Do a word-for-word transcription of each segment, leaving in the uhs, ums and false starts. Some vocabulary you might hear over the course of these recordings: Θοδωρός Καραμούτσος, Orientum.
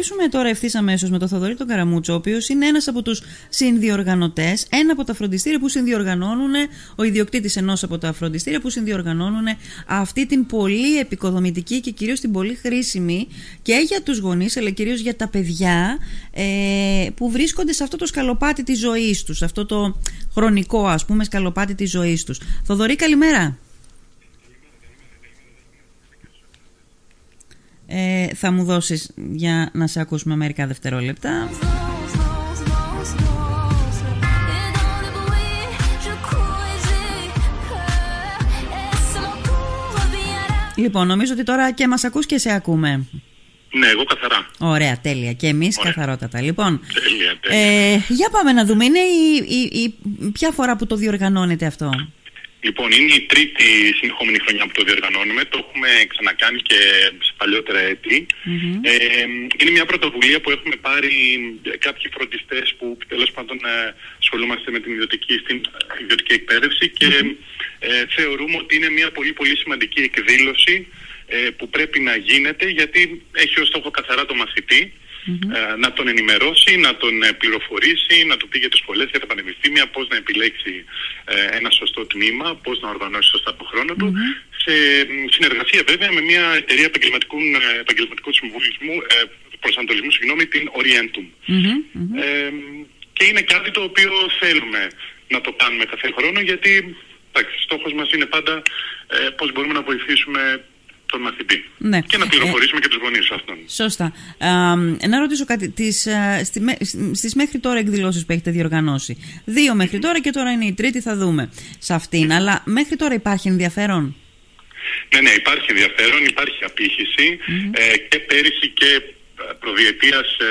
Μιλήσουμε τώρα ευθύς αμέσως με τον Θοδωρή τον Καραμούτσο, ο οποίος είναι ένας από τους συνδιοργανωτές, ένα από τα φροντιστήρια που συνδιοργανώνουν, ο ιδιοκτήτης ενός από τα φροντιστήρια που συνδιοργανώνουν αυτή την πολύ επικοδομητική και κυρίως την πολύ χρήσιμη και για τους γονείς, αλλά κυρίως για τα παιδιά ε, που βρίσκονται σε αυτό το σκαλοπάτι της ζωής τους, αυτό το χρονικό ας πούμε σκαλοπάτι της ζωής τους. Θοδωρή, καλημέρα. Ε, θα μου δώσεις για να σε ακούσουμε μερικά δευτερόλεπτα. Λοιπόν, νομίζω ότι τώρα και μας ακούς και σε ακούμε. Ναι, εγώ καθαρά. Ωραία, τέλεια. Και εμείς Ωραία. καθαρότατα. Λοιπόν, τέλεια, τέλεια. Ε, για πάμε να δούμε. Είναι η, η, η, ποια φορά που το διοργανώνεται αυτό? Λοιπόν, είναι η τρίτη συνεχόμενη χρονιά που το διοργανώνουμε. Το έχουμε ξανακάνει και σε παλιότερα έτη. Mm-hmm. Ε, είναι μια πρωτοβουλία που έχουμε πάρει κάποιοι φροντιστές που τέλος πάντων ασχολούμαστε με την ιδιωτική, στην ιδιωτική εκπαίδευση και mm-hmm. ε, θεωρούμε ότι είναι μια πολύ πολύ σημαντική εκδήλωση ε, που πρέπει να γίνεται, γιατί έχει ως στόχο καθαρά το μαθητή. Mm-hmm. να τον ενημερώσει, να τον πληροφορήσει, να του πει για τις σχολές, για τα πανεπιστήμια, πώς να επιλέξει ένα σωστό τμήμα, πώς να οργανώσει σωστά το χρόνο του, mm-hmm. σε συνεργασία βέβαια με μια εταιρεία επαγγελματικού, επαγγελματικού προσανατολισμού, συγγνώμη, την Orientum. Mm-hmm. Ε, και είναι κάτι το οποίο θέλουμε να το κάνουμε κάθε χρόνο, γιατί εντάξει, στόχος μας είναι πάντα ε, πώς μπορούμε να βοηθήσουμε τον μαθητή. Ναι. Και να πληροφορήσουμε ε, και τους γονείς αυτών. Σωστά. Ε, να ρωτήσω κάτι. Τις, στις, στις μέχρι τώρα εκδηλώσεις που έχετε διοργανώσει, δύο μέχρι τώρα και τώρα είναι η τρίτη, θα δούμε σε αυτήν. Αλλά μέχρι τώρα υπάρχει ενδιαφέρον? Ναι, ναι, υπάρχει ενδιαφέρον, υπάρχει απήχηση. Mm-hmm. Ε, και πέρυσι και προδιετίας ε,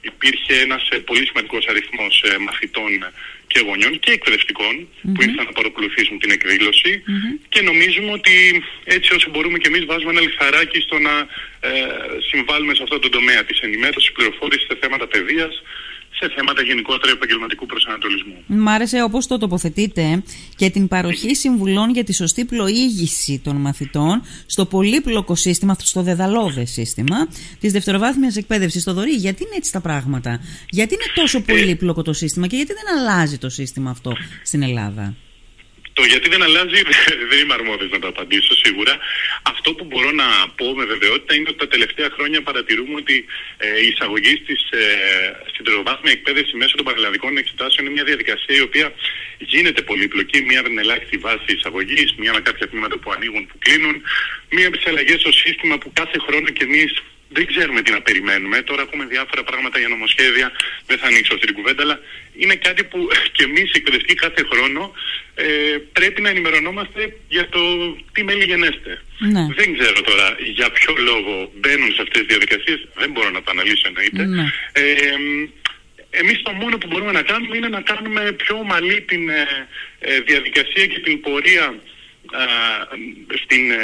υπήρχε ένας ε, πολύ σημαντικός αριθμός ε, μαθητών και γονιών και εκπαιδευτικών mm-hmm. που ήρθαν να παρακολουθήσουν την εκδήλωση mm-hmm. και νομίζουμε ότι έτσι όσο μπορούμε και εμείς βάζουμε ένα λιθαράκι στο να ε, συμβάλλουμε σε αυτό το τομέα της ενημέρωσης, πληροφόρησης, σε θέματα παιδείας, σε θέματα γενικότερα επαγγελματικού προσανατολισμού. Μ' άρεσε όπως το τοποθετείτε και την παροχή συμβουλών για τη σωστή πλοήγηση των μαθητών στο πολύπλοκο σύστημα, στο δεδαλώδες σύστημα της δευτεροβάθμιας εκπαίδευσης. Θοδωρή, γιατί είναι έτσι τα πράγματα? Γιατί είναι τόσο πολύπλοκο το σύστημα και γιατί δεν αλλάζει το σύστημα αυτό στην Ελλάδα? Το γιατί δεν αλλάζει δεν είμαι αρμόδιος να το απαντήσω σίγουρα. Αυτό που μπορώ να πω με βεβαιότητα είναι ότι τα τελευταία χρόνια παρατηρούμε ότι ε, η εισαγωγή στις, ε, στην τριτοβάθμια εκπαίδευση μέσω των παραλλαδικών εξετάσεων είναι μια διαδικασία η οποία γίνεται πολύπλοκη. Μια με ελάχιστη βάση εισαγωγής, μια με κάποια τμήματα που ανοίγουν, που κλείνουν, μια με τις αλλαγές στο σύστημα που κάθε χρόνο και εμείς δεν ξέρουμε τι να περιμένουμε. Τώρα ακούμε διάφορα πράγματα για νομοσχέδια, δεν θα ανοίξω αυτή την κουβέντα, αλλά είναι κάτι που και εμείς οι εκπαιδευτικοί κάθε χρόνο ε, πρέπει να ενημερωνόμαστε για το τι μέλη γενέστε. Ναι. Δεν ξέρω τώρα για ποιο λόγο μπαίνουν σε αυτές τις διαδικασίες, δεν μπορώ να τα αναλύσω εννοείται. Ναι. Ε, εμείς το μόνο που μπορούμε να κάνουμε είναι να κάνουμε πιο ομαλή την ε, ε, διαδικασία και την πορεία ε, στην ε,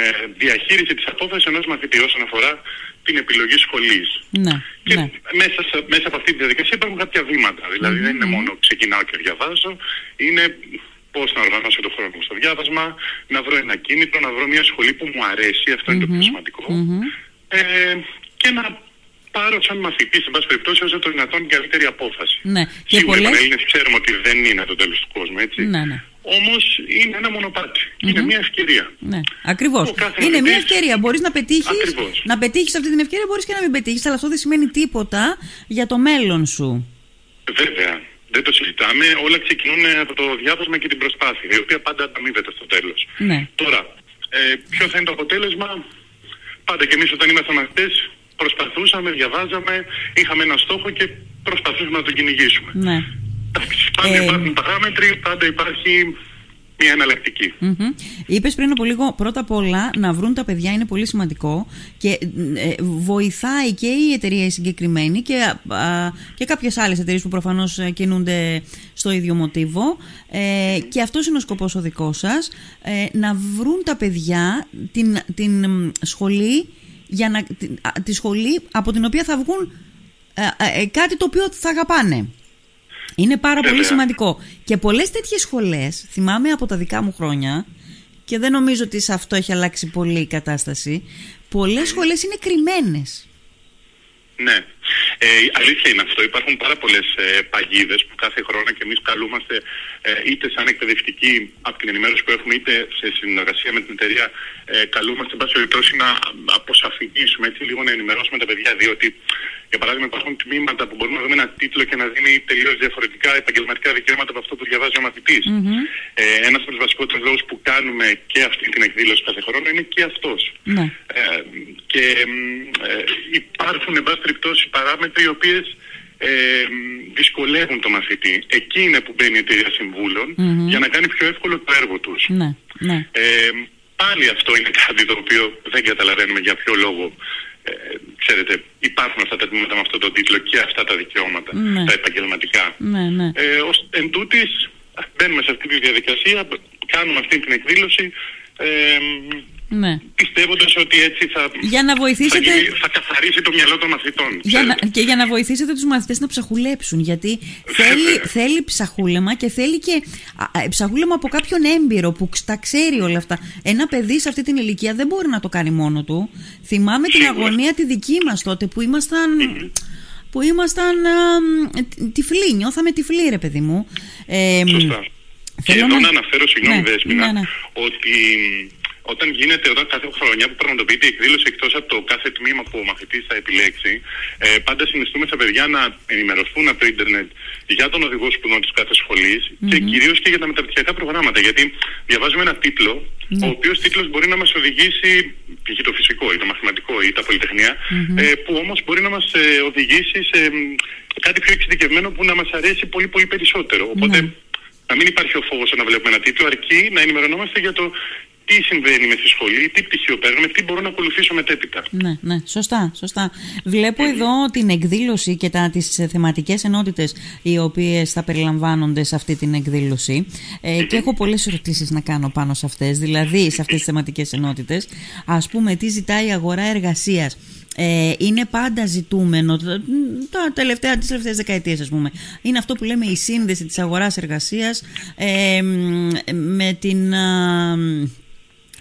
διαχείριση της απόφασης ενός μαθητή όσον αφορά την επιλογή σχολής. Ναι, και ναι. Μέσα, μέσα από αυτή τη διαδικασία υπάρχουν κάποια βήματα. Δηλαδή mm-hmm. δεν είναι μόνο ξεκινάω και διαβάζω, είναι πώς να οργανώσω το χρόνο μου στο διάβασμα, να βρω ένα κίνητρο, να βρω μια σχολή που μου αρέσει, αυτό mm-hmm. είναι το πιο σημαντικό, mm-hmm. ε, και να πάρω σαν μαθητή, σε πάση περιπτώσει, όσο το δυνατόν καλύτερη απόφαση. Ναι. Σίγουρα οι πολλές... Έλληνες ξέρουμε ότι δεν είναι το τέλος του κόσμου, έτσι. Ναι, ναι. Όμως είναι ένα μονοπάτι. Mm-hmm. Είναι μια ευκαιρία. Ναι, ακριβώς. Είναι μια ευκαιρία. Μπορείς να πετύχεις, να πετύχεις αυτή την ευκαιρία, μπορείς και να μην πετύχεις, αλλά αυτό δεν σημαίνει τίποτα για το μέλλον σου. Βέβαια. Δεν το συζητάμε. Όλα ξεκινούν από το διάβασμα και την προσπάθεια, η οποία πάντα αμείβεται στο τέλος. Ναι. Τώρα, ε, ποιο θα είναι το αποτέλεσμα? Πάντα κι εμείς όταν ήμασταν μαθητές, προσπαθούσαμε, διαβάζαμε, είχαμε ένα στόχο και προσπαθούσαμε να τον κυνηγήσουμε. Ναι. Πάντα ε... υπάρχουν παράμετροι, πάντα υπάρχει μια εναλλακτική. Mm-hmm. Είπες πριν από λίγο, πρώτα απ' όλα να βρουν τα παιδιά είναι πολύ σημαντικό και ε, βοηθάει και η εταιρεία συγκεκριμένη και, α, και κάποιες άλλες εταιρείες που προφανώς κινούνται στο ίδιο μοτίβο ε, και αυτός είναι ο σκοπός ο δικός σας, ε, να βρουν τα παιδιά την, την σχολή, για να, τη, τη σχολή από την οποία θα βγουν ε, ε, κάτι το οποίο θα αγαπάνε. Είναι πάρα Βέβαια. πολύ σημαντικό. Και πολλές τέτοιες σχολές, θυμάμαι από τα δικά μου χρόνια, και δεν νομίζω ότι σε αυτό έχει αλλάξει πολύ η κατάσταση, πολλές σχολές είναι κρυμμένες. Ναι. Ε, αλήθεια είναι αυτό. Υπάρχουν πάρα πολλές ε, παγίδες που κάθε χρόνο και εμείς καλούμαστε ε, είτε σαν εκπαιδευτικοί από την ενημέρωση που έχουμε, είτε σε συνεργασία με την εταιρεία, ε, καλούμαστε εν πάση περιπτώσει να αποσαφηνίσουμε, έτσι λίγο να ενημερώσουμε τα παιδιά, διότι για παράδειγμα υπάρχουν τμήματα που μπορούμε να δούμε ένα τίτλο και να δίνει τελείως διαφορετικά επαγγελματικά δικαιώματα από αυτό που διαβάζει ο μαθητής. Mm-hmm. Ε, ένας από τους βασικότερους λόγους που κάνουμε και αυτή την εκδήλωση κάθε χρόνο είναι και αυτός. Mm-hmm. Ε, και ε, υπάρχουν εν πάση περιπτώσει παράμετροι οι οποίες ε, δυσκολεύουν το μαθητή. Εκεί είναι που μπαίνει η εταιρεία συμβούλων mm-hmm. για να κάνει πιο εύκολο το έργο τους. Mm-hmm. Ε, πάλι αυτό είναι κάτι το οποίο δεν καταλαβαίνουμε για ποιο λόγο. Ε, ξέρετε, υπάρχουν αυτά τα τμήματα με αυτόν τον τίτλο και αυτά τα δικαιώματα, ναι. τα επαγγελματικά. Ναι, ναι. Ε, ως, εν τούτης, μπαίνουμε σε αυτή τη διαδικασία, κάνουμε αυτή την εκδήλωση, ε, ναι. πιστεύοντας ότι έτσι θα, για να βοηθήσετε... θα, γίνει, θα καθαρίσει το μυαλό των μαθητών. Για να, και για να βοηθήσετε τους μαθητές να ψαχουλέψουν, γιατί θέλει, θέλει ψαχούλεμα και θέλει και α, ψαχούλεμα από κάποιον έμπειρο που τα ξέρει όλα αυτά. Ένα παιδί σε αυτή την ηλικία δεν μπορεί να το κάνει μόνο του. Θυμάμαι Σίγουρα. την αγωνία τη δική μας τότε που ήμασταν... Mm-hmm. που ήμασταν α, τυφλοί, νιώθαμε τυφλοί ρε παιδί μου. Ε, Σωστά. Και εδώ να, να αναφέρω, συγγνώμη ναι, Δέσποινα, ναι, ναι. ότι όταν γίνεται, όταν κάθε χρονιά που πραγματοποιείται η εκδήλωση εκτός από το κάθε τμήμα που ο μαθητής θα επιλέξει, ε, πάντα συνιστούμε στα παιδιά να ενημερωθούν από το ίντερνετ για τον οδηγό σπουδών της κάθε σχολής mm-hmm. και κυρίως και για τα μεταπτυχιακά προγράμματα. Γιατί διαβάζουμε ένα τίτλο, mm-hmm. ο οποίος τίτλος μπορεί να μας οδηγήσει, π.χ. το φυσικό ή το μαθηματικό ή τα πολυτεχνία, mm-hmm. ε, που όμως μπορεί να μας ε, οδηγήσει σε ε, κάτι πιο εξειδικευμένο που να μας αρέσει πολύ, πολύ περισσότερο. Οπότε, mm-hmm. να μην υπάρχει ο φόβος όταν βλέπουμε ένα τίτλο, αρκεί να ενημερωνόμαστε για το τι συμβαίνει με τη σχολή, τι πτυχίο παίρνουμε, τι μπορώ να ακολουθήσω μετέπειτα. Ναι, ναι, σωστά, σωστά. Βλέπω ε, εδώ την εκδήλωση και τα, τις θεματικές ενότητες οι οποίες θα περιλαμβάνονται σε αυτή την εκδήλωση ε, και έχω πολλές ερωτήσεις να κάνω πάνω σε αυτές, δηλαδή σε αυτές τις θεματικές ενότητες. Ας πούμε, τι ζητάει η αγορά εργασίας. Ε, είναι πάντα ζητούμενο τα τελευταία, τις τελευταίες δεκαετίες ας πούμε. Είναι αυτό που λέμε η σύνδεση της αγοράς-εργασίας ε, με την...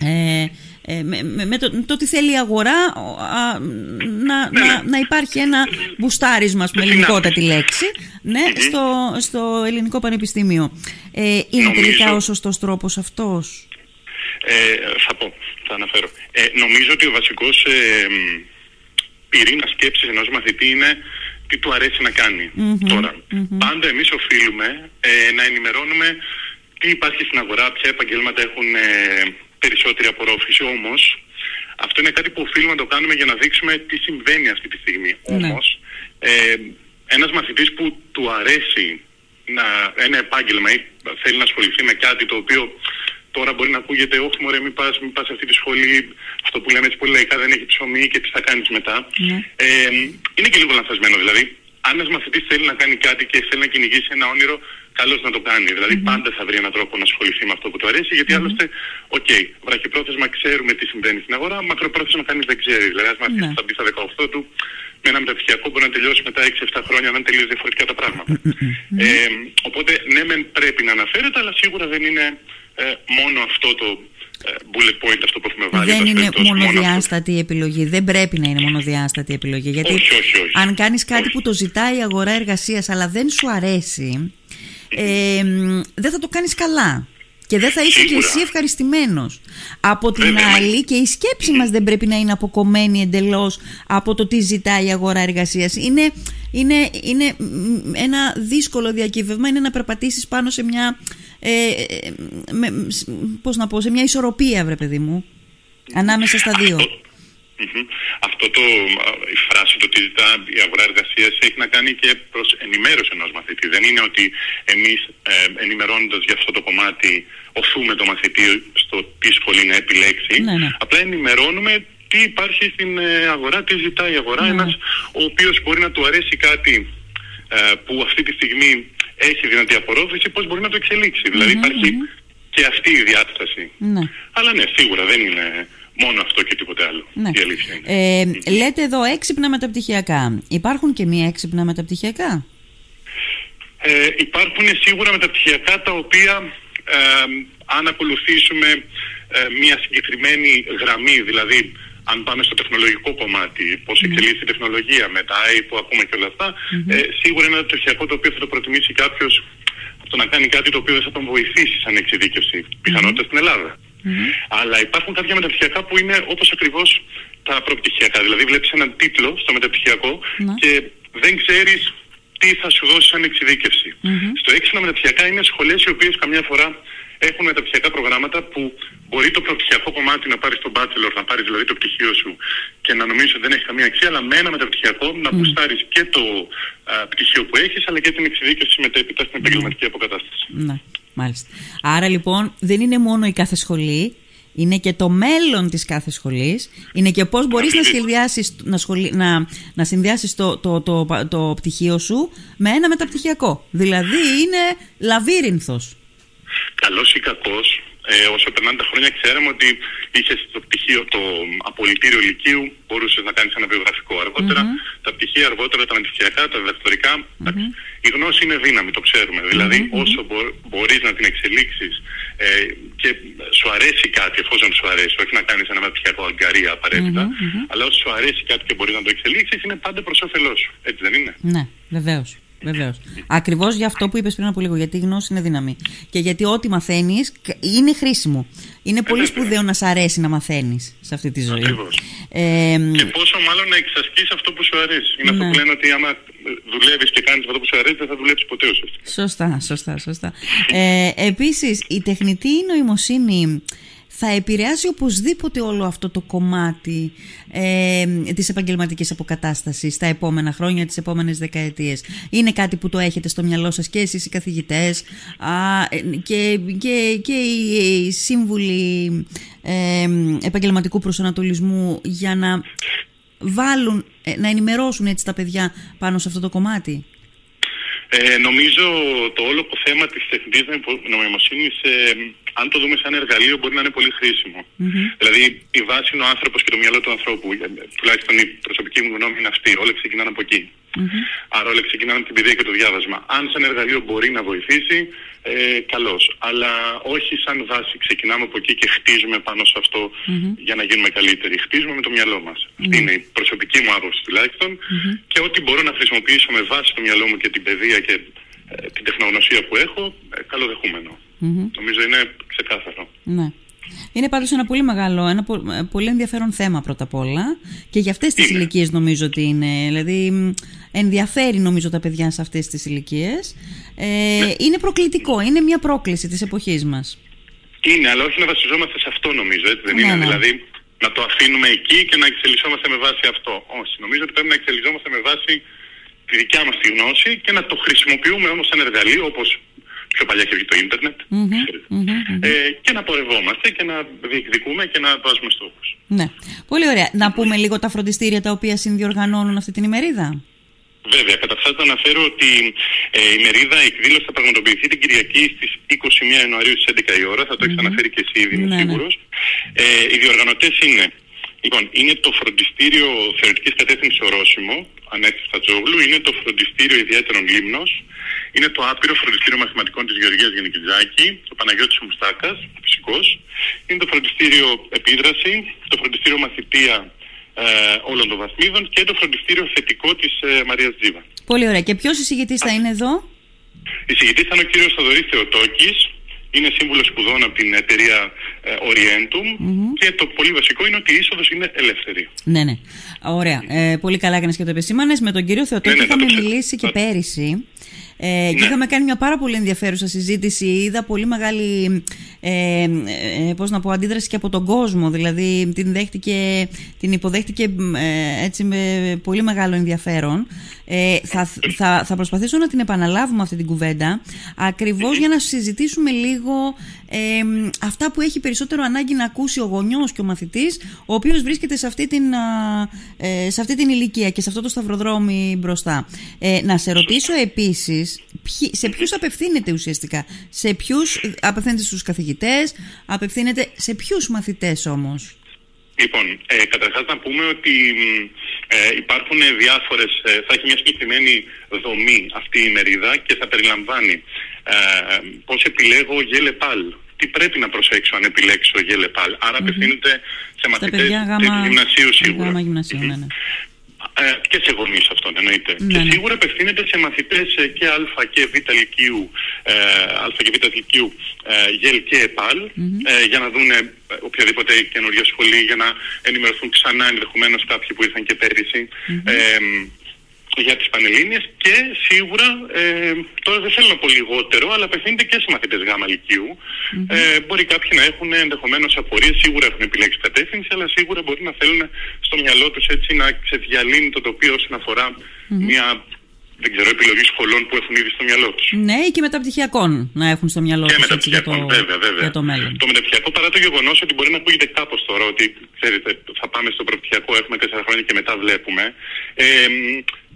Ε, ε, με, με, με το, το ότι θέλει η αγορά α, να, ναι, να, ναι. να υπάρχει ένα μπουστάρισμα, ας πούμε, ελληνικότητα τη λέξη, ναι, mm-hmm. στο, στο ελληνικό πανεπιστήμιο. Ε, είναι νομίζω... τελικά ο σωστός τρόπος αυτός. Ε, θα πω, θα αναφέρω. Ε, νομίζω ότι ο βασικός... Ε, πυρήνα σκέψης ενός μαθητή είναι τι του αρέσει να κάνει mm-hmm, τώρα. Mm-hmm. Πάντα εμείς οφείλουμε ε, να ενημερώνουμε τι υπάρχει στην αγορά, ποια επαγγέλματα έχουν ε, περισσότερη απορρόφηση. Όμως, αυτό είναι κάτι που οφείλουμε να το κάνουμε για να δείξουμε τι συμβαίνει αυτή τη στιγμή. Mm-hmm. Όμως, ε, ένας μαθητής που του αρέσει να, ένα επάγγελμα ή θέλει να ασχοληθεί με κάτι το οποίο... Τώρα μπορεί να ακούγεται, όχι μωρέ, μην πας, μην πας σε αυτή τη σχολή, αυτό που λέμε έτσι πολύ λαϊκά, δεν έχει ψωμί και τι θα κάνεις μετά. Yeah. Ε, είναι και λίγο λανθασμένο δηλαδή. Αν ένας μαθητής θέλει να κάνει κάτι και θέλει να κυνηγήσει ένα όνειρο, καλώς να το κάνει. Δηλαδή mm-hmm. πάντα θα βρει έναν τρόπο να ασχοληθεί με αυτό που του αρέσει, γιατί mm-hmm. άλλωστε, οκ, okay, βραχυπρόθεσμα ξέρουμε τι συμβαίνει στην αγορά, μακροπρόθεσμα κανείς δεν ξέρει. Δηλαδή, ένας μαθητής yeah. θα μπει στα δεκαοκτώ του, με ένα μεταπτυχιακό μπορεί να τελειώσει μετά έξι εφτά χρόνια, να είναι τελείως διαφορετικά τα πράγματα. Mm-hmm. Ε, οπότε, ναι, μεν πρέπει να αναφέρεται, αλλά σίγουρα δεν είναι. Ε, μόνο αυτό το ε, bullet point, αυτό που έχουμε βάλει. Δεν είναι μονοδιάστατη η επιλογή. Δεν πρέπει να είναι μονοδιάστατη η επιλογή. Γιατί όχι, όχι, όχι. αν κάνεις κάτι όχι. που το ζητάει η αγορά εργασίας, αλλά δεν σου αρέσει, ε, δεν θα το κάνεις καλά. Και δεν θα είσαι Σίγουρα. και εσύ ευχαριστημένος. Από την Βέβαια. άλλη, και η σκέψη μας δεν πρέπει να είναι αποκομμένη εντελώς από το τι ζητάει η αγορά εργασίας. Είναι, είναι, είναι ένα δύσκολο διακύβευμα, είναι να περπατήσεις πάνω σε μια, ε, με, πώς να πω, σε μια ισορροπία, βρε παιδί μου, ανάμεσα στα δύο. Αυτό, αυτό το, η φράση, το τι ζητά η αγορά εργασίας έχει να κάνει και προς ενημέρωση ενός μαθητή. Δεν είναι ότι εμείς ε, ενημερώνοντας για αυτό το κομμάτι οθούμε το μαθητή στο τι σχολή να επιλέξει, ναι, ναι. απλά ενημερώνουμε τι υπάρχει στην αγορά, τι ζητάει η αγορά, ναι. ένας ο οποίος μπορεί να του αρέσει κάτι ε, που αυτή τη στιγμή έχει δυνατή απορρόφηση, πώς μπορεί να το εξελίξει. Ναι, δηλαδή υπάρχει ναι. και αυτή η διάσταση. Ναι. Αλλά ναι, σίγουρα δεν είναι μόνο αυτό και τίποτε άλλο. Ναι. Η αλήθεια είναι. Ε, mm. Λέτε εδώ έξυπνα μεταπτυχιακά. Υπάρχουν και μία έξυπνα μεταπτυχιακά. Ε, υπάρχουν σίγουρα μεταπτυχιακά τα οποία... Ε, αν ακολουθήσουμε ε, μια συγκεκριμένη γραμμή, δηλαδή αν πάμε στο τεχνολογικό κομμάτι, πώς εξελίσσεται η τεχνολογία με τα έι άι που ακούμε και όλα αυτά, mm-hmm. ε, σίγουρα είναι ένα τοχιακό το οποίο θα το προτιμήσει κάποιος από το να κάνει κάτι το οποίο δεν θα τον βοηθήσει σαν εξειδίκευση, mm-hmm. πιθανότητα στην Ελλάδα. Mm-hmm. Αλλά υπάρχουν κάποια μεταπτυχιακά που είναι όπως ακριβώς τα προπτυχιακά. Δηλαδή, βλέπεις έναν τίτλο στο μεταπτυχιακό mm-hmm. και δεν ξέρεις τι θα σου δώσει σαν εξειδίκευση. Mm-hmm. Στο έξινα μεταπτυχιακά είναι σχολές οι οποίες καμιά φορά έχουν μεταπτυχιακά προγράμματα που μπορεί το προπτυχιακό κομμάτι να πάρει τον bachelor, να πάρει δηλαδή το πτυχίο σου και να νομίζει ότι δεν έχει καμία αξία, αλλά με ένα μεταπτυχιακό να μπουστάρει mm. και το α, πτυχίο που έχει, αλλά και την εξειδίκευση μετέπειτα στην επαγγελματική mm. αποκατάσταση. Ναι, μάλιστα. Άρα λοιπόν δεν είναι μόνο η κάθε σχολή, είναι και το μέλλον της κάθε σχολής, είναι και πώς μπορείς να, να, σχολεί, να, να συνδυάσεις το, το, το, το, το πτυχίο σου με ένα μεταπτυχιακό. Δηλαδή είναι λαβύρινθος. Καλός ή κακός, ε, όσο περνάνε τα χρόνια, ξέραμε ότι είχες το πτυχίο, το απολυτήριο λυκείου, μπορούσες να κάνεις ένα βιογραφικό αργότερα. Mm-hmm. Τα πτυχία αργότερα, τα μεταπτυχιακά, τα διδακτορικά. Mm-hmm. Η γνώση είναι δύναμη, το ξέρουμε. Δηλαδή, mm-hmm. όσο μπο, μπορείς να την εξελίξεις ε, και σου αρέσει κάτι, εφόσον σου αρέσει, όχι να κάνεις ένα μεταπτυχιακό αγκαρία απαραίτητα, mm-hmm. αλλά όσο σου αρέσει κάτι και μπορείς να το εξελίξεις, είναι πάντα προς όφελός σου. Έτσι δεν είναι? Ναι, βεβαίως. Βεβαίως. Ακριβώς για αυτό που είπες πριν από λίγο, γιατί η γνώση είναι δύναμη. Και γιατί ό,τι μαθαίνεις είναι χρήσιμο. Είναι πολύ σπουδαίο να σ' αρέσει να μαθαίνεις σε αυτή τη ζωή. Ε, και πόσο μάλλον να εξασκείς αυτό που σου αρέσει. Είναι ναι. αυτό που λένε ότι άμα δουλεύεις και κάνεις αυτό που σου αρέσει, δεν θα δουλέψεις ποτέ όσο. Σωστά, σωστά, σωστά. Ε, επίσης, η τεχνητή νοημοσύνη θα επηρεάζει οπωσδήποτε όλο αυτό το κομμάτι ε, της επαγγελματικής αποκατάστασης τα επόμενα χρόνια, τις επόμενες δεκαετίες. Είναι κάτι που το έχετε στο μυαλό σας και εσείς οι καθηγητές α, και, και, και οι σύμβουλοι ε, επαγγελματικού προσανατολισμού για να βάλουν, να ενημερώσουν έτσι τα παιδιά πάνω σε αυτό το κομμάτι. Ε, νομίζω το όλο το θέμα της τεχνητής νοημοσύνης, ε, αν το δούμε σαν εργαλείο, μπορεί να είναι πολύ χρήσιμο. Mm-hmm. Δηλαδή, η βάση είναι ο άνθρωπος και το μυαλό του ανθρώπου. Τουλάχιστον η προσωπική μου γνώμη είναι αυτή. Όλα ξεκινάνε από εκεί. Mm-hmm. Άρα, όλα ξεκινάνε από την παιδεία και το διάβασμα. Αν σαν εργαλείο μπορεί να βοηθήσει, ε, καλώς. Αλλά όχι σαν βάση. Ξεκινάμε από εκεί και χτίζουμε πάνω σε αυτό mm-hmm. για να γίνουμε καλύτεροι. Χτίζουμε με το μυαλό μας. Mm-hmm. Αυτή είναι η προσωπική μου άποψη τουλάχιστον. Mm-hmm. Και ό,τι μπορώ να χρησιμοποιήσω με βάση το μυαλό μου και την παιδεία και ε, την τεχνογνωσία που έχω, ε, καλοδεχούμενο. Mm-hmm. Νομίζω είναι ξεκάθαρο. Ναι. Είναι πάντως ένα πολύ μεγάλο, ένα πολύ ενδιαφέρον θέμα πρώτα απ' όλα και για αυτές τις ηλικίες νομίζω ότι είναι. Δηλαδή ενδιαφέρει νομίζω τα παιδιά σε αυτές τις ηλικίες. Ε, ναι. Είναι προκλητικό, είναι μια πρόκληση της εποχής μας. Είναι, αλλά όχι να βασιζόμαστε σε αυτό νομίζω, έτσι δεν ναι, είναι. Ναι. Δηλαδή να το αφήνουμε εκεί και να εξελισσόμαστε με βάση αυτό. Όχι, νομίζω ότι πρέπει να εξελισσόμαστε με βάση τη δικιά μας τη γνώση και να το χρησιμοποιούμε όμως σαν εργαλείο όπως πιο παλιά και το ίντερνετ, mm-hmm, mm-hmm, mm-hmm. Ε, και να πορευόμαστε και να διεκδικούμε και να βάζουμε στόχους. Ναι. Πολύ ωραία. Να πούμε λίγο τα φροντιστήρια τα οποία συνδιοργανώνουν αυτή την ημερίδα. Βέβαια. Καταρχάς να αναφέρω ότι ε, η ημερίδα εκδήλωση θα πραγματοποιηθεί την Κυριακή στις είκοσι μία Ιανουαρίου στις έντεκα η ώρα. Θα το έχεις mm-hmm. αναφέρει και εσύ ήδη, είμαι ναι, σίγουρος. Ναι. Ε, οι διοργανωτές είναι... Λοιπόν, είναι το φροντιστήριο θεωρητικής κατεύθυνσης ορόσημο, Ανέτη Στατζόγλου, είναι το φροντιστήριο ιδιαίτερων λίμνος, είναι το άπειρο φροντιστήριο μαθηματικών της Γεωργίας Γενικητζάκη, το Παναγιώτης Μουστάκας, φυσικός, είναι το φροντιστήριο επίδραση, το φροντιστήριο μαθητεία ε, όλων των βαθμίδων και το φροντιστήριο θετικό της ε, Μαρίας Τζίβα. Πολύ ωραία. Και ποιος εισηγητής θα είναι εδώ? Εισηγητής θα είναι ο κύριος Θοδωρής Θεοτόκης. Είναι σύμβουλος σπουδών από την εταιρεία ε, Orientum mm-hmm. και το πολύ βασικό είναι ότι η είσοδος είναι ελεύθερη. Ναι, ναι. Ωραία. Ε, πολύ καλά έκανες και το επεσήμανες. Με τον κύριο Θεοτόκη ναι, ναι, είχαμε μιλήσει και πέρυσι ε, ναι. και είχαμε κάνει μια πάρα πολύ ενδιαφέρουσα συζήτηση. Είδα πολύ μεγάλη ε, ε, πώς να πω, αντίδραση και από τον κόσμο. Δηλαδή την, δέχτηκε, την υποδέχτηκε ε, έτσι με πολύ μεγάλο ενδιαφέρον. Ε, θα, θα, θα προσπαθήσω να την επαναλάβουμε αυτή την κουβέντα ακριβώς mm-hmm. για να συζητήσουμε λίγο Λίγο, ε, αυτά που έχει περισσότερο ανάγκη να ακούσει ο γονιός και ο μαθητής, ο οποίος βρίσκεται σε αυτή την, ε, σε αυτή την ηλικία και σε αυτό το σταυροδρόμι μπροστά. Ε, να σε ρωτήσω επίσης, ποι, σε ποιους απευθύνεται ουσιαστικά, σε ποιους απευθύνεται στους καθηγητές, απευθύνεται σε ποιους μαθητές όμως? Λοιπόν, ε, καταρχάς να πούμε ότι ε, υπάρχουν διάφορες, ε, θα έχει μια συγκεκριμένη δομή αυτή η ημερίδα και θα περιλαμβάνει ε, πώς επιλέγω γελεπάλ, τι πρέπει να προσέξω αν επιλέξω γελεπάλ. Άρα mm-hmm. απευθύνεται σε μαθητές γάμα... γυμνασίου σίγουρα. Γυμνασίου, mm-hmm. ναι, ναι. Ε, και σε γονείς αυτόν εννοείται. Ναι, και σίγουρα ναι. απευθύνεται σε μαθητές και α και β λυκείου, ε, α και β λυκείου ε, γελ και επάλ, mm-hmm. ε, για να δουν οποιαδήποτε καινούργια σχολή, για να ενημερωθούν ξανά ενδεχομένως κάποιοι που ήρθαν και πέρυσι. Mm-hmm. Ε, για τις Πανελλήνιες και σίγουρα, ε, τώρα δεν θέλω να πω λιγότερο, αλλά απευθύνεται και σε μαθητές γάμα λυκείου. Mm-hmm. Ε, μπορεί κάποιοι να έχουν ενδεχομένως απορίες, σίγουρα έχουν επιλέξει κατεύθυνση, αλλά σίγουρα μπορεί να θέλουν στο μυαλό τους έτσι να ξεδιαλύνει το τοπίο όσον αφορά mm-hmm. μια... δεν ξέρω, επιλογή σχολών που έχουν ήδη στο μυαλό τους. Ναι, και μεταπτυχιακών να έχουν στο μυαλό τους. Και μεταπτυχιακών, το... βέβαια, βέβαια. Για το μέλλον. Το μεταπτυχιακό, παρά το γεγονός ότι μπορεί να ακούγεται κάπως τώρα, ότι ξέρετε, θα πάμε στο προπτυχιακό, έχουμε τέσσερα χρόνια και μετά βλέπουμε. Ε,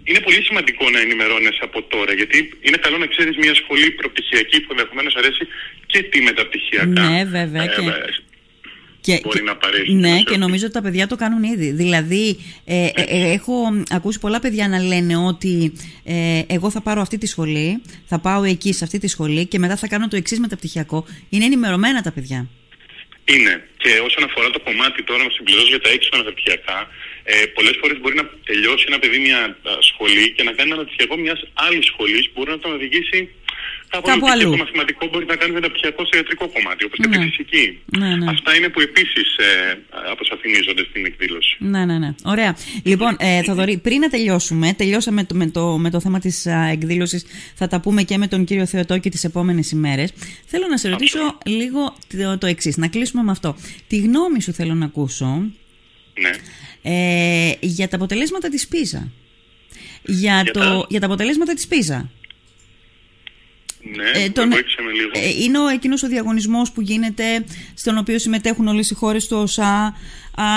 είναι πολύ σημαντικό να ενημερώνεσαι από τώρα, γιατί είναι καλό να ξέρεις μια σχολή προπτυχιακή που ενδεχομένως αρέσει και τη μεταπτυχιακά. Ναι, βέβαια. Ε, και... Και, μπορεί και, να παρέχει, ναι, και νομίζω ότι τα παιδιά το κάνουν ήδη. Δηλαδή, ε, ε, ε, έχω ακούσει πολλά παιδιά να λένε ότι ε, εγώ θα πάρω αυτή τη σχολή, θα πάω εκεί σε αυτή τη σχολή και μετά θα κάνω το εξής μεταπτυχιακό. Είναι ενημερωμένα τα παιδιά. Είναι. Και όσον αφορά το κομμάτι τώρα να συμπληρώσω για τα έξυπνα μεταπτυχιακά, ε, πολλές φορές μπορεί να τελειώσει ένα παιδί μια σχολή και να κάνει ένα μεταπτυχιακό μιας άλλης σχολής που μπορεί να τον οδηγήσει. Κάπου αλλού. Το μαθηματικό μπορεί να κάνει μεταπτυχιακό στο ιατρικό κομμάτι, όπως και τη φυσική. Ναι, ναι. Αυτά είναι που επίσης ε, αποσαφηνίζονται στην εκδήλωση. Ναι, ναι, ναι. Ωραία. Λοιπόν, ε, Θοδωρή, πριν να τελειώσουμε, τελειώσαμε το, με, το, με το θέμα της εκδήλωσης, θα τα πούμε και με τον κύριο Θεοτόκη τις επόμενες ημέρες. Θέλω να σε ρωτήσω Absolutely. λίγο το, το εξής, να κλείσουμε με αυτό. Τη γνώμη σου θέλω να ακούσω ναι. ε, για τα αποτελέσματα της πίζα. Για, για, το, τα... για τα αποτελέσματα της πίζα. Ναι, ε, τον... με λίγο. Ε, είναι ο, εκείνος ο διαγωνισμός που γίνεται, στον οποίο συμμετέχουν όλες οι χώρες του ΟΣΑ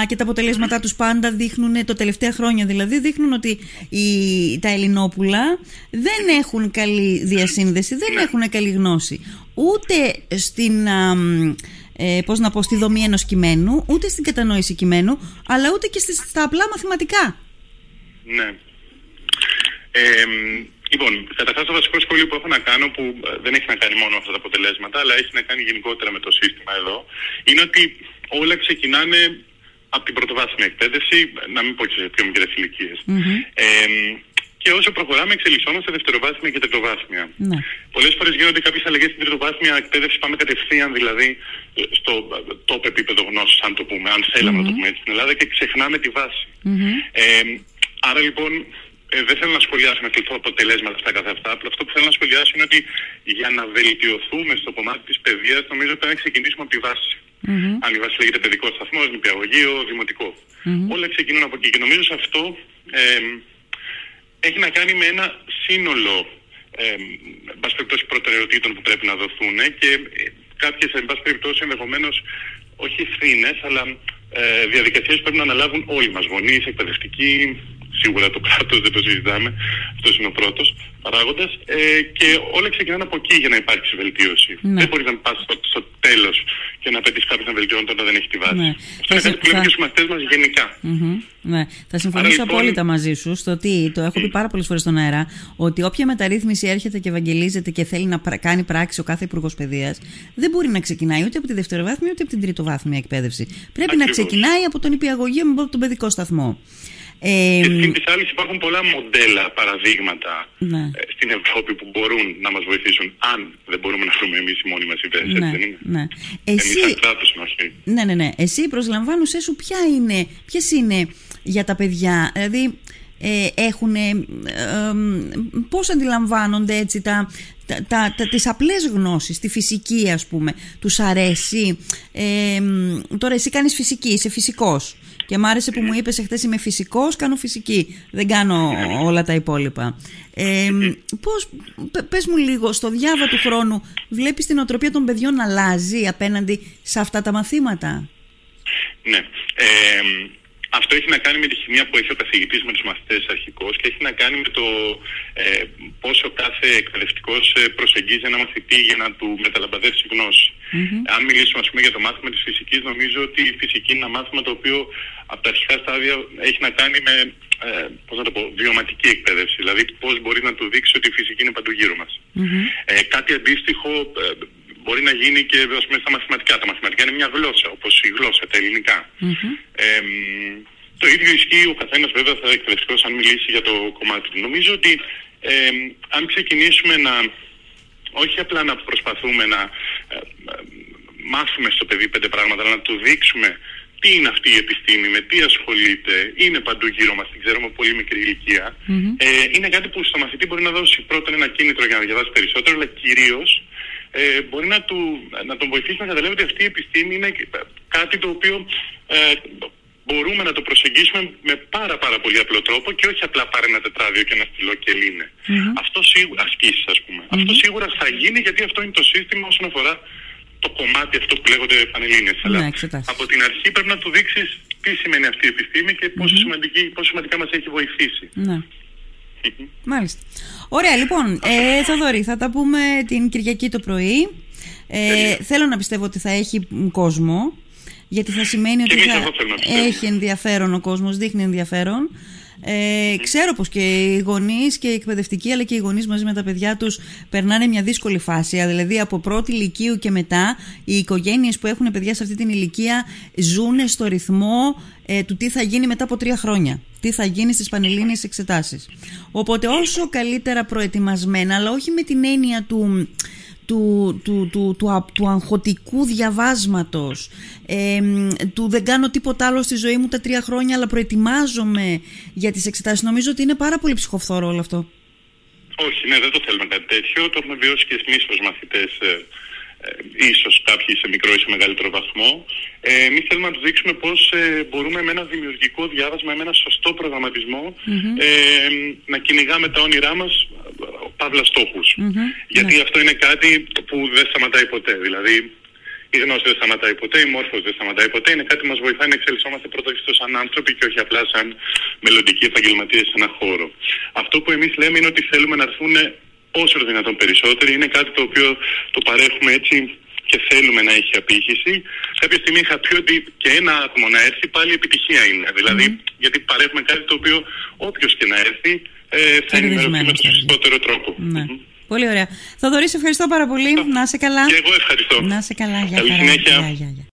και τα αποτελέσματά τους πάντα δείχνουν, τα τελευταία χρόνια δηλαδή, δείχνουν ότι οι, τα Ελληνόπουλα δεν έχουν καλή διασύνδεση, δεν ναι. έχουν καλή γνώση. Ούτε στην, α, ε, πώς να πω, στη δομή ενός κειμένου, ούτε στην κατανόηση κειμένου, αλλά ούτε και στις, στα απλά μαθηματικά. Ναι. Ε, Λοιπόν, καταρχάς το βασικό σχόλιο που έχω να κάνω, που δεν έχει να κάνει μόνο αυτά τα αποτελέσματα, αλλά έχει να κάνει γενικότερα με το σύστημα εδώ, είναι ότι όλα ξεκινάνε από την πρωτοβάθμια εκπαίδευση, να μην πω και σε πιο μικρές ηλικίες. Mm-hmm. Ε, και όσο προχωράμε, εξελισσόμαστε δευτεροβάθμια και τριτοβάθμια. Mm-hmm. Πολλές φορές γίνονται κάποιες αλλαγές στην τριτοβάθμια εκπαίδευση, πάμε κατευθείαν δηλαδή στο top επίπεδο γνώσης, αν το πούμε, αν θέλαμε mm-hmm. να το πούμε έτσι στην Ελλάδα, και ξεχνάμε τη βάση. Mm-hmm. Ε, άρα λοιπόν. Ε, δεν θέλω να σχολιάσω με κλειστό αποτελέσματα στα καθ' αυτά. Αυτό που θέλω να σχολιάσω είναι ότι για να βελτιωθούμε στο κομμάτι της παιδείας, νομίζω πρέπει να ξεκινήσουμε από τη βάση. Mm-hmm. Αν η βάση λέγεται παιδικό σταθμό, νηπιαγωγείο, δημοτικό. Mm-hmm. Όλα ξεκινούν από εκεί. Και νομίζω σε αυτό ε, έχει να κάνει με ένα σύνολο ε, εν πάση περιπτώσει προτεραιοτήτων που πρέπει να δοθούν και κάποιες εν πάση περιπτώσει ενδεχομένως όχι ευθύνες, αλλά ε, διαδικασίες που πρέπει να αναλάβουν όλοι μας, γονείς, εκπαιδευτικοί. Σίγουρα το κράτος, δεν το συζητάμε. Αυτός είναι ο πρώτος παράγοντας. Ε, και όλα ξεκινάνε από εκεί για να υπάρξει βελτίωση. Ναι. Δεν μπορεί να πας στο, στο τέλος και να πετύχει κάποιος να βελτιώνεται όταν δεν έχει τη βάση. Ναι. Αυτό είναι κάτι που λέμε και στους μαθητές μας γενικά. Mm-hmm. Ναι. Θα συμφωνήσω Άρα, απόλυτα λοιπόν... μαζί σου στο ότι το έχω πει πάρα πολλές φορές στον αέρα, ότι όποια μεταρρύθμιση έρχεται και ευαγγελίζεται και θέλει να κάνει πράξη ο κάθε υπουργός παιδείας, δεν μπορεί να ξεκινάει ούτε από τη δευτεροβάθμια ούτε από την τριτοβάθμια εκπαίδευση. Πρέπει Ακριβώς. να ξεκινάει από τον νηπιαγωγείο με τον παιδικό σταθμό. Ε, και στην της άλλης υπάρχουν πολλά μοντέλα, παραδείγματα ναι. στην Ευρώπη που μπορούν να μας βοηθήσουν, αν δεν μπορούμε να βρούμε εμείς οι μόνοι μας ιδέες, ναι, έτσι δεν είναι. Ναι. Εσύ, εμείς κράτος, ναι, ναι, ναι. Εσύ προσλαμβάνουσέ σου ποια είναι, ποιες είναι για τα παιδιά, δηλαδή ε, έχουν, ε, ε, πώς αντιλαμβάνονται έτσι τα, τα, τα, τα, τις απλές γνώσεις, τη φυσική ας πούμε, τους αρέσει, ε, τώρα εσύ κάνεις φυσική, είσαι φυσικός. Και μ' άρεσε που μου είπες εχθές είμαι φυσικός, κάνω φυσική, δεν κάνω όλα τα υπόλοιπα. Ε, πώς, πες μου λίγο, στο διάβα του χρόνου βλέπεις την οτροπία των παιδιών να αλλάζει απέναντι σε αυτά τα μαθήματα? Ναι. Ε, αυτό έχει να κάνει με τη χημεία που έχει ο καθηγητής με τους μαθητές αρχικώς και έχει να κάνει με το ε, πόσο κάθε εκπαιδευτικός προσεγγίζει ένα μαθητή για να του μεταλαμπαδεύσει γνώση. Mm-hmm. Αν μιλήσουμε ας πούμε, για το μάθημα της φυσικής, νομίζω ότι η φυσική είναι ένα μάθημα το οποίο από τα αρχικά στάδια έχει να κάνει με ε, πώς να το πω, βιωματική εκπαίδευση. Δηλαδή πώς μπορεί να του δείξει ότι η φυσική είναι παντού γύρω μας. Mm-hmm. Ε, κάτι αντίστοιχο ε, μπορεί να γίνει και ας πούμε, στα μαθηματικά. Τα μαθηματικά είναι μια γλώσσα, όπως η γλώσσα, τα ελληνικά. Mm-hmm. ε, το ίδιο ισχύει, ο καθένας βέβαια θα εκπαιδευτικός αν μιλήσει για το κομμάτι του. Νομίζω ότι ε, αν ξεκινήσουμε να, όχι απλά να προσπαθούμε να ε, μάθουμε στο παιδί πέντε πράγματα, αλλά να του δείξουμε τι είναι αυτή η επιστήμη, με τι ασχολείται, είναι παντού γύρω μας, την ξέρουμε πολύ μικρή ηλικία. Mm-hmm. ε, είναι κάτι που στο μαθητή μπορεί να δώσει πρώτον ένα κίνητρο για να διαβάσει περισσότερο, αλλά κυρίως ε, μπορεί να, του, να τον βοηθήσει να καταλάβει ότι αυτή η επιστήμη είναι κάτι το οποίο ε, μπορούμε να το προσεγγίσουμε με πάρα πάρα πολύ απλό τρόπο και όχι απλά πάρε ένα τετράδιο και ένα στυλό και λύνε. Mm-hmm. Αυτό σίγουρα ασκήσει, ας πούμε. Mm-hmm. Αυτό σίγουρα θα γίνει, γιατί αυτό είναι το σύστημα όσον αφορά το κομμάτι αυτό που λέγονται Πανελλήνες. Αλλά εξετάσεις. Από την αρχή πρέπει να του δείξεις τι σημαίνει αυτή η επιστήμη και πόσο, mm-hmm. σημαντική, πόσο σημαντικά μας έχει βοηθήσει. Ναι. Mm-hmm. Μάλιστα. Ωραία, λοιπόν, ε, Θοδωρή, θα τα πούμε την Κυριακή το πρωί. Ε, θέλω να πιστεύω ότι θα έχει κόσμο. Γιατί θα σημαίνει ότι θα έχει ενδιαφέρον ο κόσμος, δείχνει ενδιαφέρον. Ε, ξέρω πως και οι γονείς και οι εκπαιδευτικοί, αλλά και οι γονείς μαζί με τα παιδιά τους περνάνε μια δύσκολη φάση. Δηλαδή από πρώτη ηλικίου και μετά οι οικογένειες που έχουν παιδιά σε αυτή την ηλικία ζουν στο ρυθμό ε, του τι θα γίνει μετά από τρία χρόνια. Τι θα γίνει στις Πανελλήνιες εξετάσεις. Οπότε όσο καλύτερα προετοιμασμένα, αλλά όχι με την έννοια του... Του, του, του, του, του αγχωτικού διαβάσματος, ε, του δεν κάνω τίποτα άλλο στη ζωή μου τα τρία χρόνια, αλλά προετοιμάζομαι για τις εξετάσεις. Νομίζω ότι είναι πάρα πολύ ψυχοφθόρο όλο αυτό. Όχι, ναι, δεν το θέλουμε κάτι τέτοιο. Το έχουμε βιώσει και εμείς ως μαθητές, ε, ε, ίσως κάποιοι σε μικρό ή σε μεγαλύτερο βαθμό. Ε, εμείς θέλουμε να τους δείξουμε πώς ε, μπορούμε με ένα δημιουργικό διάβασμα, με ένα σωστό προγραμματισμό, mm-hmm. ε, να κυνηγάμε τα όνειρά μας, παύλα στόχους. Mm-hmm. Γιατί yeah. αυτό είναι κάτι που δεν σταματάει ποτέ. Δηλαδή, η γνώση δεν σταματάει ποτέ, η μόρφωση δεν σταματάει ποτέ. Είναι κάτι που μας βοηθάει να εξελισσόμαστε πρώτα και σαν άνθρωποι και όχι απλά σαν μελλοντικοί επαγγελματίες σε ένα χώρο. Αυτό που εμείς λέμε είναι ότι θέλουμε να έρθουν όσο δυνατόν περισσότεροι. Είναι κάτι το οποίο το παρέχουμε έτσι και θέλουμε να έχει απήχηση. Κάποια στιγμή είχα πει ότι και ένα άτομο να έρθει πάλι επιτυχία είναι. Δηλαδή, mm-hmm. γιατί παρέχουμε κάτι το οποίο όποιος και να έρθει Ε, θα ενημερωθεί με τον σωστότερο τρόπο. Ναι. Mm-hmm. Πολύ ωραία. Θοδωρή, σε ευχαριστώ πάρα πολύ. Να είσαι καλά. Και εγώ ευχαριστώ. Να είσαι καλά. Γεια. Καλή συνέχεια.